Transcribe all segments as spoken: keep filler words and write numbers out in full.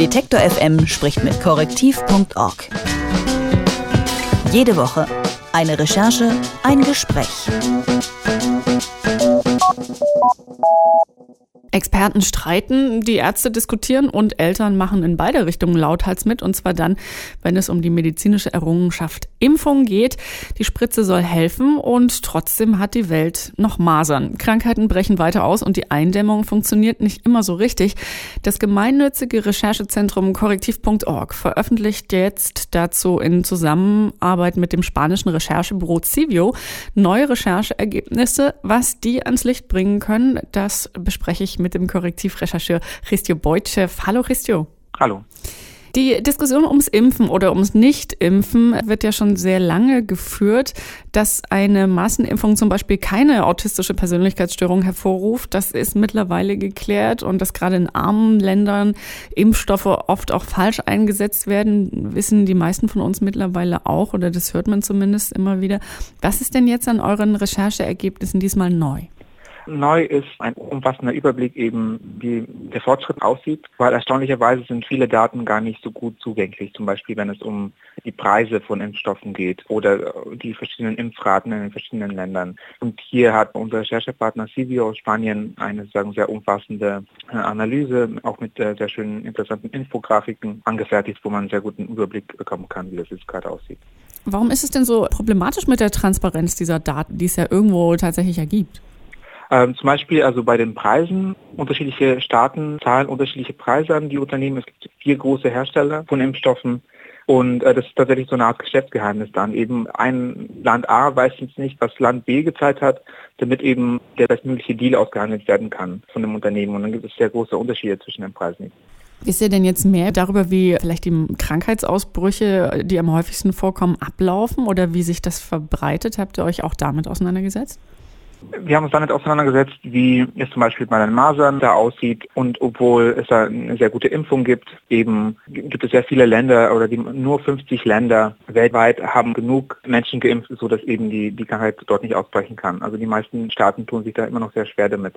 Detektor F M spricht mit correctiv punkt org. Jede Woche eine Recherche, ein Gespräch. Experten streiten, die Ärzte diskutieren und Eltern machen in beide Richtungen lauthals mit. Und zwar dann, wenn es um die medizinische Errungenschaft Impfung geht. Die Spritze soll helfen und trotzdem hat die Welt noch Masern. Krankheiten brechen weiter aus und die Eindämmung funktioniert nicht immer so richtig. Das gemeinnützige Recherchezentrum correctiv punkt org veröffentlicht jetzt dazu in Zusammenarbeit mit dem spanischen Recherchebüro Civio neue Rechercheergebnisse. Was die ans Licht bringen können, das bespreche ich mit mit dem Korrektivrechercheur Christio Beutschew. Hallo Christio. Hallo. Die Diskussion ums Impfen oder ums Nicht-Impfen wird ja schon sehr lange geführt, dass eine Massenimpfung zum Beispiel keine autistische Persönlichkeitsstörung hervorruft. Das ist mittlerweile geklärt und dass gerade in armen Ländern Impfstoffe oft auch falsch eingesetzt werden, wissen die meisten von uns mittlerweile auch, oder das hört man zumindest immer wieder. Was ist denn jetzt an euren Rechercheergebnissen diesmal neu? Neu ist ein umfassender Überblick eben, wie der Fortschritt aussieht, weil erstaunlicherweise sind viele Daten gar nicht so gut zugänglich, zum Beispiel wenn es um die Preise von Impfstoffen geht oder die verschiedenen Impfraten in den verschiedenen Ländern. Und hier hat unser Recherchepartner Civio aus Spanien eine sagen, sehr umfassende Analyse, auch mit sehr schönen, interessanten Infografiken angefertigt, wo man einen sehr guten Überblick bekommen kann, wie das jetzt gerade aussieht. Warum ist es denn so problematisch mit der Transparenz dieser Daten, die es ja irgendwo tatsächlich ergibt? Ähm, zum Beispiel also bei den Preisen. Unterschiedliche Staaten zahlen unterschiedliche Preise an die Unternehmen. Es gibt vier große Hersteller von Impfstoffen. Und äh, das ist tatsächlich so eine Art Geschäftsgeheimnis dann. Eben ein Land A weiß jetzt nicht, was Land B gezahlt hat, damit eben der bestmögliche Deal ausgehandelt werden kann von dem Unternehmen. Und dann gibt es sehr große Unterschiede zwischen den Preisen. Ist ihr denn jetzt mehr darüber, wie vielleicht die Krankheitsausbrüche, die am häufigsten vorkommen, ablaufen oder wie sich das verbreitet? Habt ihr euch auch damit auseinandergesetzt? Wir haben uns damit auseinandergesetzt, wie es zum Beispiel bei den Masern da aussieht, und obwohl es da eine sehr gute Impfung gibt, eben gibt es sehr viele Länder oder die, nur fünfzig Länder weltweit haben genug Menschen geimpft, sodass eben die, die Krankheit dort nicht ausbrechen kann. Also die meisten Staaten tun sich da immer noch sehr schwer damit.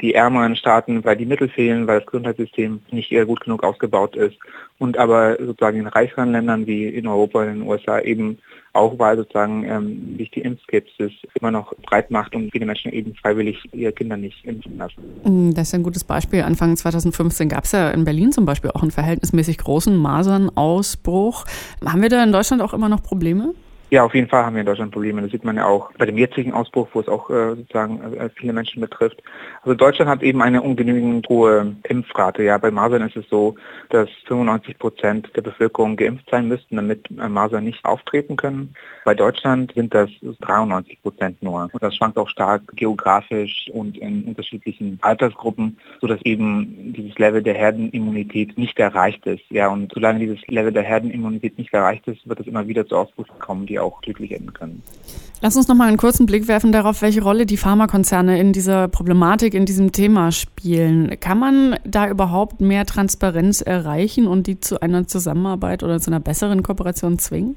Die ärmeren Staaten, weil die Mittel fehlen, weil das Gesundheitssystem nicht gut genug ausgebaut ist, und aber sozusagen in reicheren Ländern wie in Europa, in den U S A eben auch, weil sozusagen ähm, sich die Impfskepsis immer noch breit macht und viele Menschen eben freiwillig ihre Kinder nicht impfen lassen. Das ist ein gutes Beispiel. Anfang zweitausendfünfzehn gab es ja in Berlin zum Beispiel auch einen verhältnismäßig großen Masernausbruch. Haben wir da in Deutschland auch immer noch Probleme? Ja, auf jeden Fall haben wir in Deutschland Probleme. Das sieht man ja auch bei dem jetzigen Ausbruch, wo es auch äh, sozusagen äh, viele Menschen betrifft. Also Deutschland hat eben eine ungenügend hohe Impfrate. Ja, bei Masern ist es so, dass fünfundneunzig Prozent der Bevölkerung geimpft sein müssten, damit äh, Masern nicht auftreten können. Bei Deutschland sind das dreiundneunzig Prozent nur. Und das schwankt auch stark geografisch und in unterschiedlichen Altersgruppen, sodass eben dieses Level der Herdenimmunität nicht erreicht ist. Ja, und solange dieses Level der Herdenimmunität nicht erreicht ist, wird es immer wieder zu Ausbrüchen kommen, die auch glücklich enden können. Lass uns noch mal einen kurzen Blick werfen darauf, welche Rolle die Pharmakonzerne in dieser Problematik, in diesem Thema spielen. Kann man da überhaupt mehr Transparenz erreichen und die zu einer Zusammenarbeit oder zu einer besseren Kooperation zwingen?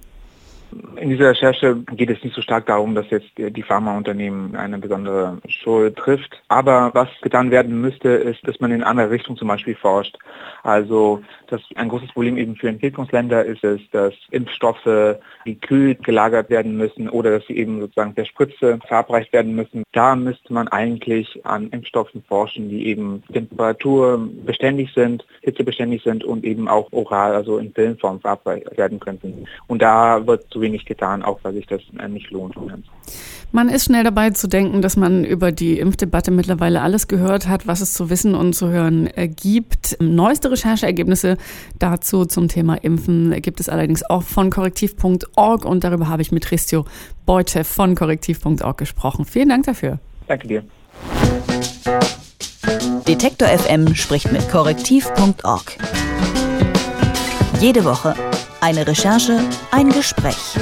In dieser Recherche geht es nicht so stark darum, dass jetzt die Pharmaunternehmen eine besondere Schuld trifft. Aber was getan werden müsste, ist, dass man in andere Richtung zum Beispiel forscht. Also das ein großes Problem eben für Entwicklungsländer ist es, dass Impfstoffe wie kühl gelagert werden müssen oder dass sie eben sozusagen per Spritze verabreicht werden müssen. Da müsste man eigentlich an Impfstoffen forschen, die eben temperaturbeständig sind, hitzebeständig sind und eben auch oral, also in Pillenform verabreicht werden könnten. Und da wird zu wenig getan, auch weil sich das nicht lohnt. Man ist schnell dabei zu denken, dass man über die Impfdebatte mittlerweile alles gehört hat, was es zu wissen und zu hören gibt. Neueste Rechercheergebnisse dazu zum Thema Impfen gibt es allerdings auch von correctiv punkt org, und darüber habe ich mit Christio Beutschew von correctiv punkt org gesprochen. Vielen Dank dafür. Danke dir. Detektor F M spricht mit correctiv punkt org. Jede Woche eine Recherche, ein Gespräch.